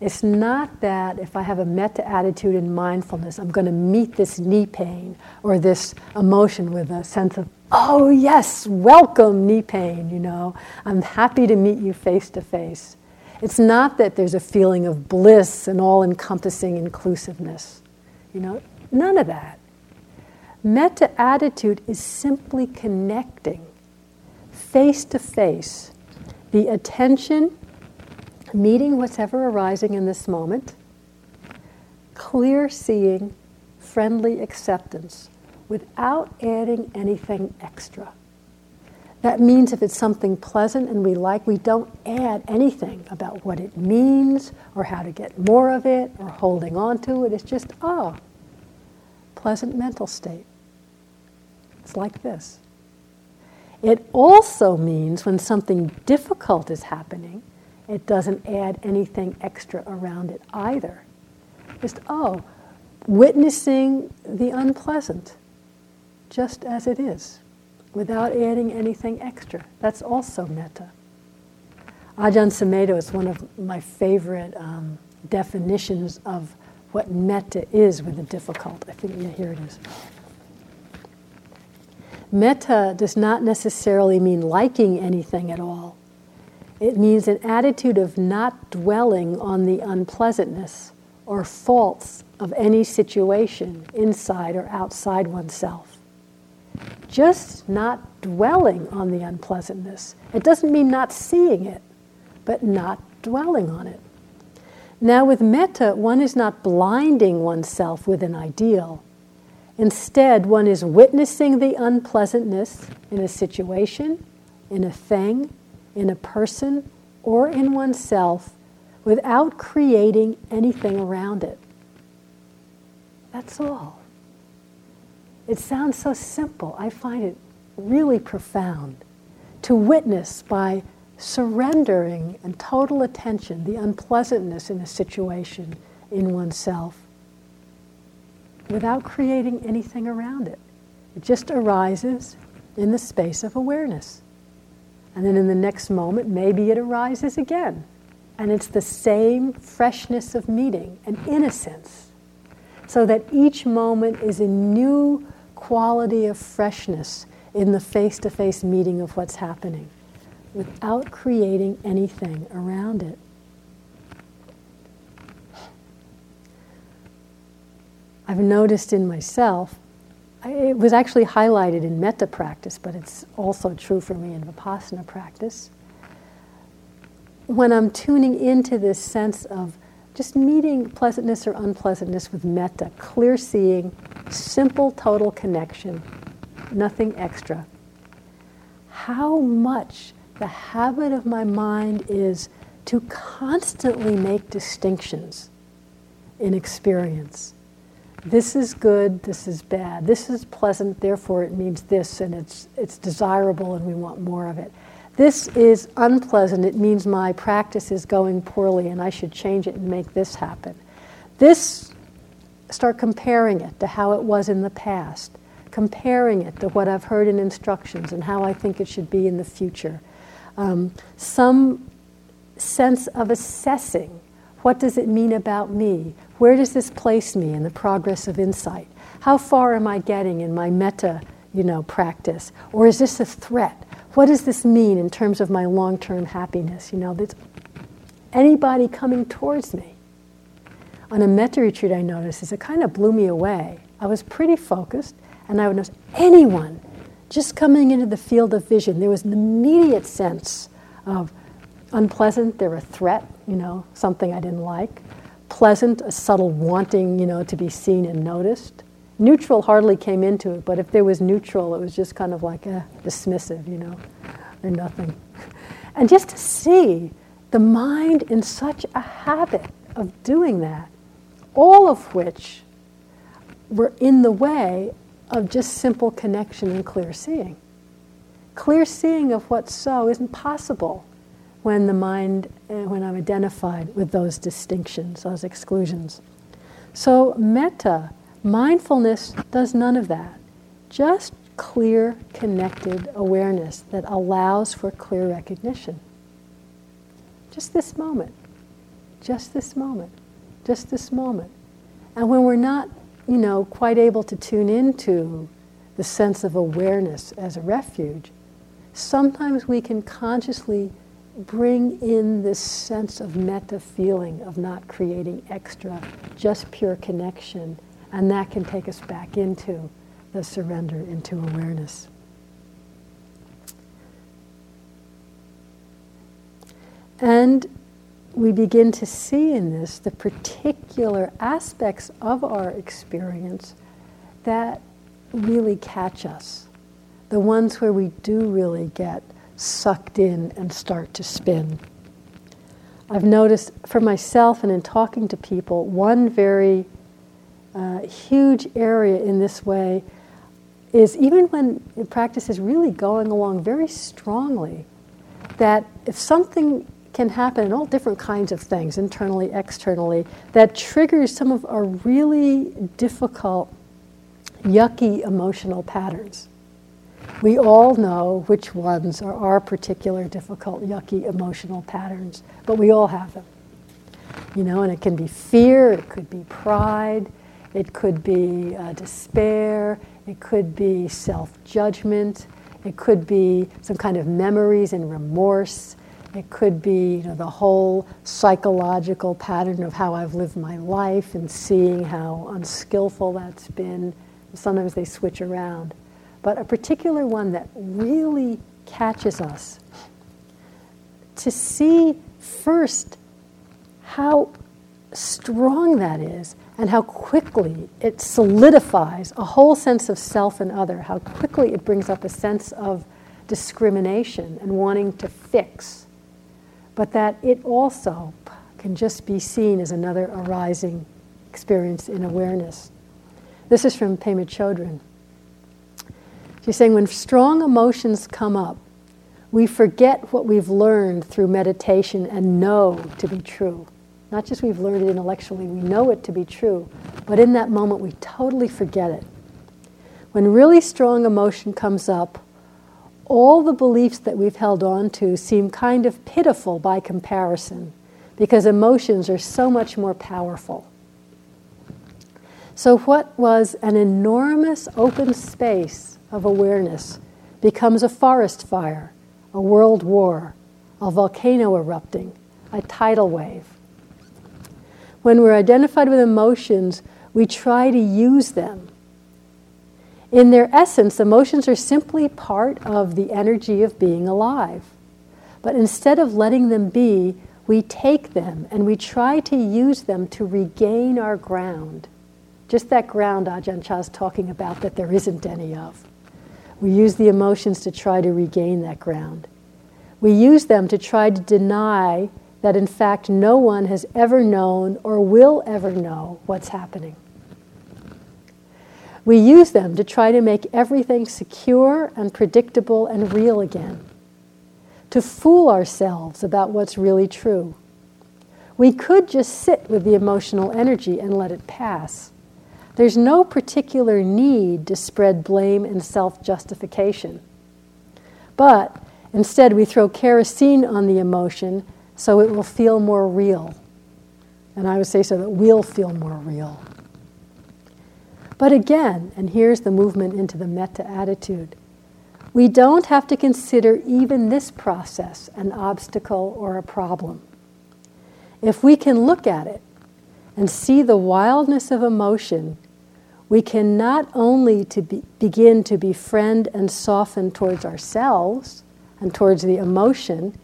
It's not that if I have a metta attitude in mindfulness, I'm going to meet this knee pain or this emotion with a sense of, oh yes, welcome knee pain, you know. I'm happy to meet you face to face. It's not that there's a feeling of bliss and all-encompassing inclusiveness. You know, none of that. Metta attitude is simply connecting face to face the attention, meeting whatever arising in this moment, clear seeing, friendly acceptance, without adding anything extra. That means if it's something pleasant and we like, we don't add anything about what it means or how to get more of it or holding on to it. It's just, ah, pleasant mental state. It's like this. It also means when something difficult is happening, it doesn't add anything extra around it either. Just, oh, witnessing the unpleasant just as it is, without adding anything extra. That's also metta. Ajahn Sumedho is one of my favorite definitions of what metta is with the difficult. I think, yeah, here it is. Metta does not necessarily mean liking anything at all. It means an attitude of not dwelling on the unpleasantness or faults of any situation inside or outside oneself. Just not dwelling on the unpleasantness. It doesn't mean not seeing it, but not dwelling on it. Now with metta, one is not blinding oneself with an ideal. Instead, one is witnessing the unpleasantness in a situation, in a thing, in a person, or in oneself without creating anything around it. That's all. It sounds so simple. I find it really profound to witness by surrendering and total attention the unpleasantness in a situation in oneself without creating anything around it. It just arises in the space of awareness. And then in the next moment, maybe it arises again. And it's the same freshness of meeting and innocence, so that each moment is a new quality of freshness in the face-to-face meeting of what's happening without creating anything around it. I've noticed in myself, it was actually highlighted in metta practice, but it's also true for me in vipassana practice. When I'm tuning into this sense of just meeting pleasantness or unpleasantness with metta, clear seeing, simple total connection, nothing extra. How much the habit of my mind is to constantly make distinctions in experience. This is good, this is bad. This is pleasant, therefore it means this, and it's desirable and we want more of it. This is unpleasant, it means my practice is going poorly and I should change it and make this happen. This, start comparing it to how it was in the past, comparing it to what I've heard in instructions and how I think it should be in the future. Some sense of assessing, what does it mean about me? Where does this place me in the progress of insight? How far am I getting in my metta, practice? Or is this a threat? What does this mean in terms of my long-term happiness? That's anybody coming towards me. On a metta retreat I noticed, it kind of blew me away. I was pretty focused, and I would notice anyone just coming into the field of vision, there was an immediate sense of unpleasant, they're a threat, you know, something I didn't like. Pleasant, a subtle wanting, you know, to be seen and noticed. Neutral hardly came into it, but if there was neutral, it was just kind of like a dismissive, you know, or nothing. And just to see the mind in such a habit of doing that, all of which were in the way of just simple connection and clear seeing. Clear seeing of what's so isn't possible when the mind, when I'm identified with those distinctions, those exclusions. So metta, mindfulness, does none of that. Just clear, connected awareness that allows for clear recognition. Just this moment, just this moment, just this moment. And when we're not, you know, quite able to tune into the sense of awareness as a refuge, sometimes we can consciously bring in this sense of metta feeling of not creating extra, just pure connection, and that can take us back into the surrender, into awareness. And we begin to see in this the particular aspects of our experience that really catch us, the ones where we do really get sucked in and start to spin. I've noticed for myself and in talking to people, one very huge area in this way is even when the practice is really going along very strongly, that if something can happen in all different kinds of things, internally, externally, that triggers some of our really difficult, yucky emotional patterns. We all know which ones are our particular difficult, yucky emotional patterns, but we all have them. You know, and it can be fear, it could be pride, it could be despair, it could be self-judgment, it could be some kind of memories and remorse. It could be, you know, the whole psychological pattern of how I've lived my life and seeing how unskillful that's been. Sometimes they switch around. But a particular one that really catches us, to see first how strong that is and how quickly it solidifies a whole sense of self and other, how quickly it brings up a sense of discrimination and wanting to fix. But that it also can just be seen as another arising experience in awareness. This is from Pema Chodron. She's saying, when strong emotions come up, we forget what we've learned through meditation and know to be true. Not just we've learned it intellectually, we know it to be true, but in that moment we totally forget it. When really strong emotion comes up, all the beliefs that we've held on to seem kind of pitiful by comparison, because emotions are so much more powerful. So what was an enormous open space of awareness becomes a forest fire, a world war, a volcano erupting, a tidal wave. When we're identified with emotions, we try to use them. In their essence, emotions are simply part of the energy of being alive. But instead of letting them be, we take them and we try to use them to regain our ground. Just that ground Ajahn Chah is talking about that there isn't any of. We use the emotions to try to regain that ground. We use them to try to deny that in fact no one has ever known or will ever know what's happening. We use them to try to make everything secure and predictable and real again, to fool ourselves about what's really true. We could just sit with the emotional energy and let it pass. There's no particular need to spread blame and self-justification. But instead we throw kerosene on the emotion so it will feel more real. And I would say so that we'll feel more real. But again, and here's the movement into the metta attitude, we don't have to consider even this process an obstacle or a problem. If we can look at it and see the wildness of emotion, we can not only begin to befriend and soften towards ourselves and towards the emotion,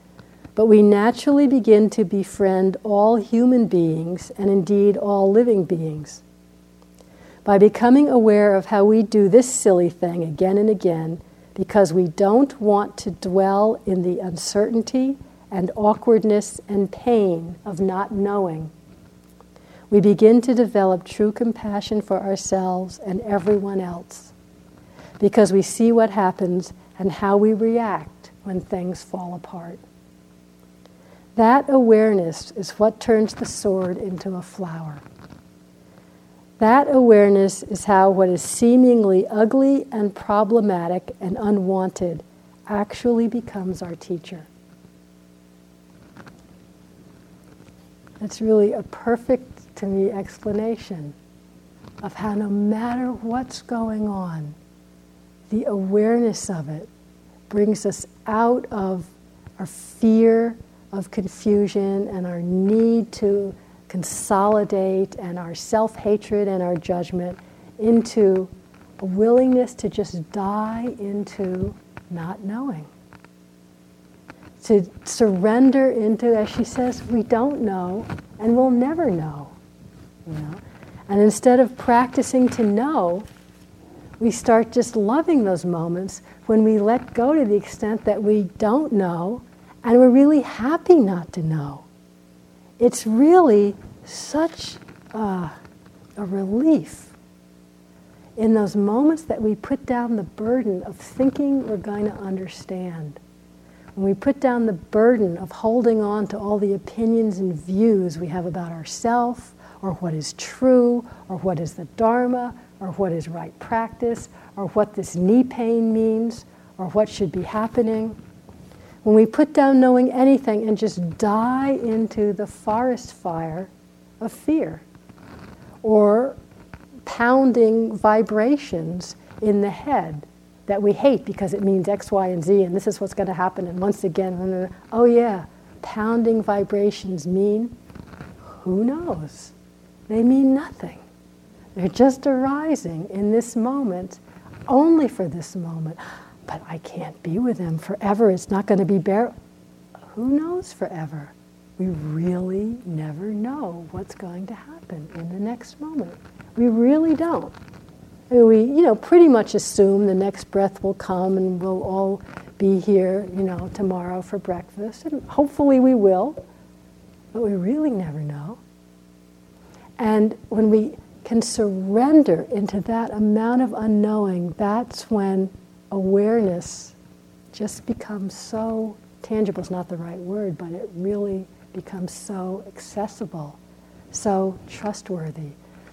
but we naturally begin to befriend all human beings and indeed all living beings. By becoming aware of how we do this silly thing again and again, because we don't want to dwell in the uncertainty and awkwardness and pain of not knowing, we begin to develop true compassion for ourselves and everyone else, because we see what happens and how we react when things fall apart. That awareness is what turns the sword into a flower. That awareness is how what is seemingly ugly and problematic and unwanted actually becomes our teacher. That's really a perfect, to me, explanation of how no matter what's going on, the awareness of it brings us out of our fear of confusion and our need to consolidate and our self-hatred and our judgment into a willingness to just die into not knowing. To surrender into, as she says, we don't know and we'll never know. You know? And instead of practicing to know, we start just loving those moments when we let go to the extent that we don't know and we're really happy not to know. It's really such a relief in those moments that we put down the burden of thinking we're going to understand. When we put down the burden of holding on to all the opinions and views we have about ourselves, or what is true, or what is the Dharma, or what is right practice, or what this knee pain means, or what should be happening. When we put down knowing anything and just die into the forest fire of fear, or pounding vibrations in the head that we hate because it means X, Y, and Z, and this is what's going to happen, and once again, oh yeah, pounding vibrations mean, who knows? They mean nothing. They're just arising in this moment, only for this moment. But I can't be with them forever. It's not going to be bearable. Who knows forever? We really never know what's going to happen in the next moment. We really don't. We, pretty much assume the next breath will come and we'll all be here, tomorrow for breakfast. And hopefully we will, but we really never know. And when we can surrender into that amount of unknowing, that's when awareness just becomes so tangible. It's not the right word, but it really becomes so accessible, so trustworthy,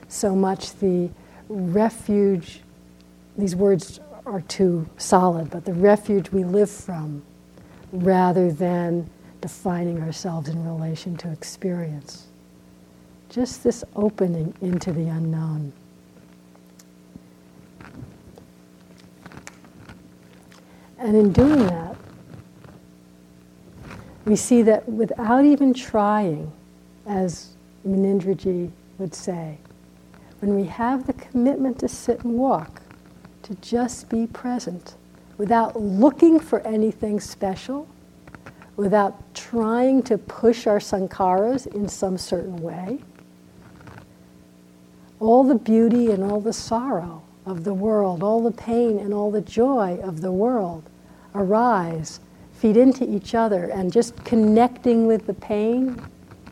so much the refuge, these words are too solid, but the refuge we live from rather than defining ourselves in relation to experience. Just this opening into the unknown. And in doing that, we see that without even trying, as Munindraji would say, when we have the commitment to sit and walk, to just be present, without looking for anything special, without trying to push our sankharas in some certain way, all the beauty and all the sorrow of the world, all the pain and all the joy of the world arise, feed into each other, and just connecting with the pain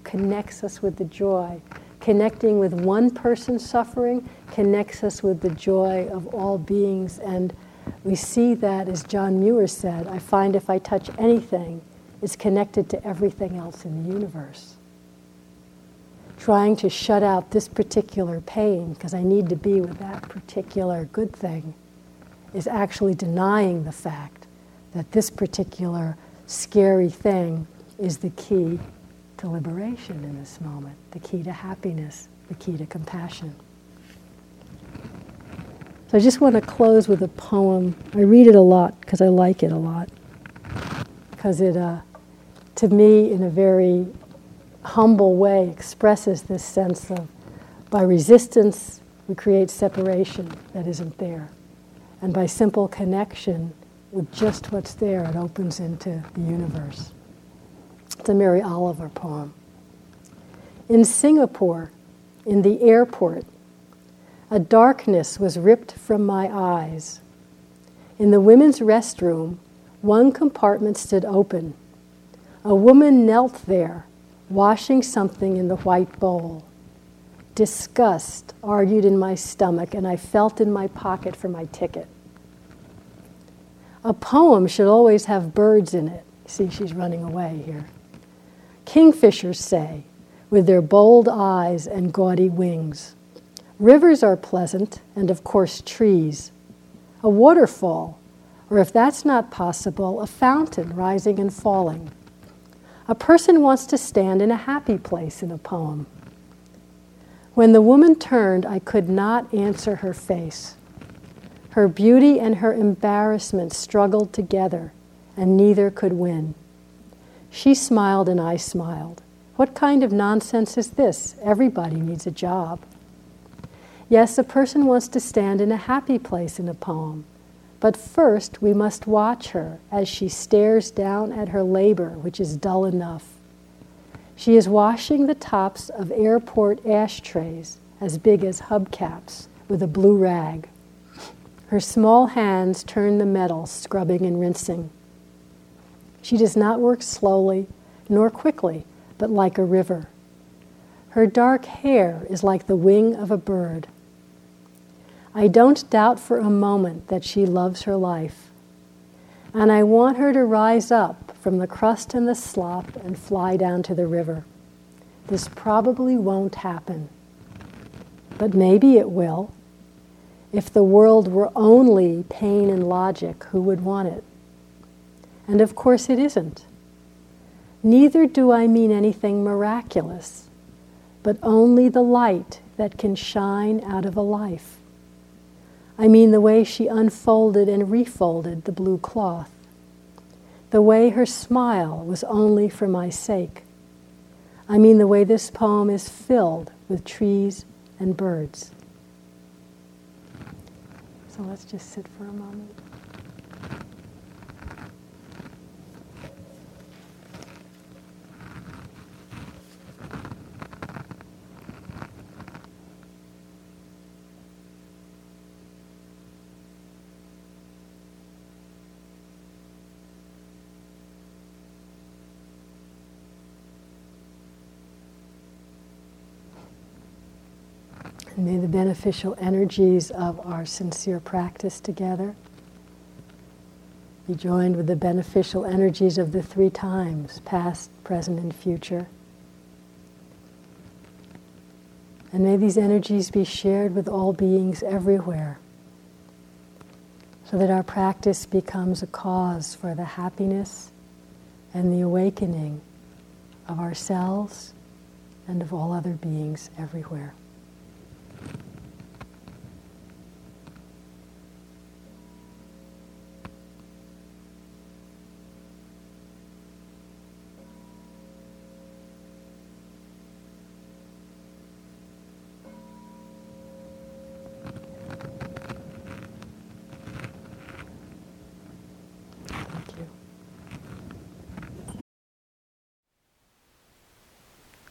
connects us with the joy. Connecting with one person's suffering connects us with the joy of all beings. And we see that, as John Muir said, I find if I touch anything, it's connected to everything else in the universe. Trying to shut out this particular pain because I need to be with that particular good thing is actually denying the fact that this particular scary thing is the key to liberation in this moment, the key to happiness, the key to compassion. So I just want to close with a poem. I read it a lot because I like it a lot. Because it, to me, in a very humble way, expresses this sense of, by resistance we create separation that isn't there. And by simple connection with just what's there, it opens into the universe. It's a Mary Oliver poem. In Singapore, in the airport, a darkness was ripped from my eyes. In the women's restroom, one compartment stood open. A woman knelt there, washing something in the white bowl. Disgust argued in my stomach, and I felt in my pocket for my ticket. A poem should always have birds in it. See, she's running away here. Kingfishers say, with their bold eyes and gaudy wings. Rivers are pleasant, and of course trees. A waterfall, or if that's not possible, a fountain rising and falling. A person wants to stand in a happy place in a poem. When the woman turned, I could not answer her face. Her beauty and her embarrassment struggled together, and neither could win. She smiled and I smiled. What kind of nonsense is this? Everybody needs a job. Yes, a person wants to stand in a happy place in a poem, but first we must watch her as she stares down at her labor, which is dull enough. She is washing the tops of airport ashtrays as big as hubcaps with a blue rag. Her small hands turn the metal, scrubbing and rinsing. She does not work slowly nor quickly, but like a river. Her dark hair is like the wing of a bird. I don't doubt for a moment that she loves her life, and I want her to rise up from the crust and the slop and fly down to the river. This probably won't happen, but maybe it will. If the world were only pain and logic, who would want it? And of course it isn't. Neither do I mean anything miraculous, but only the light that can shine out of a life. I mean the way she unfolded and refolded the blue cloth, the way her smile was only for my sake. I mean the way this poem is filled with trees and birds. So let's just sit for a moment. May the beneficial energies of our sincere practice together be joined with the beneficial energies of the three times, past, present, and future. And may these energies be shared with all beings everywhere, so that our practice becomes a cause for the happiness and the awakening of ourselves and of all other beings everywhere.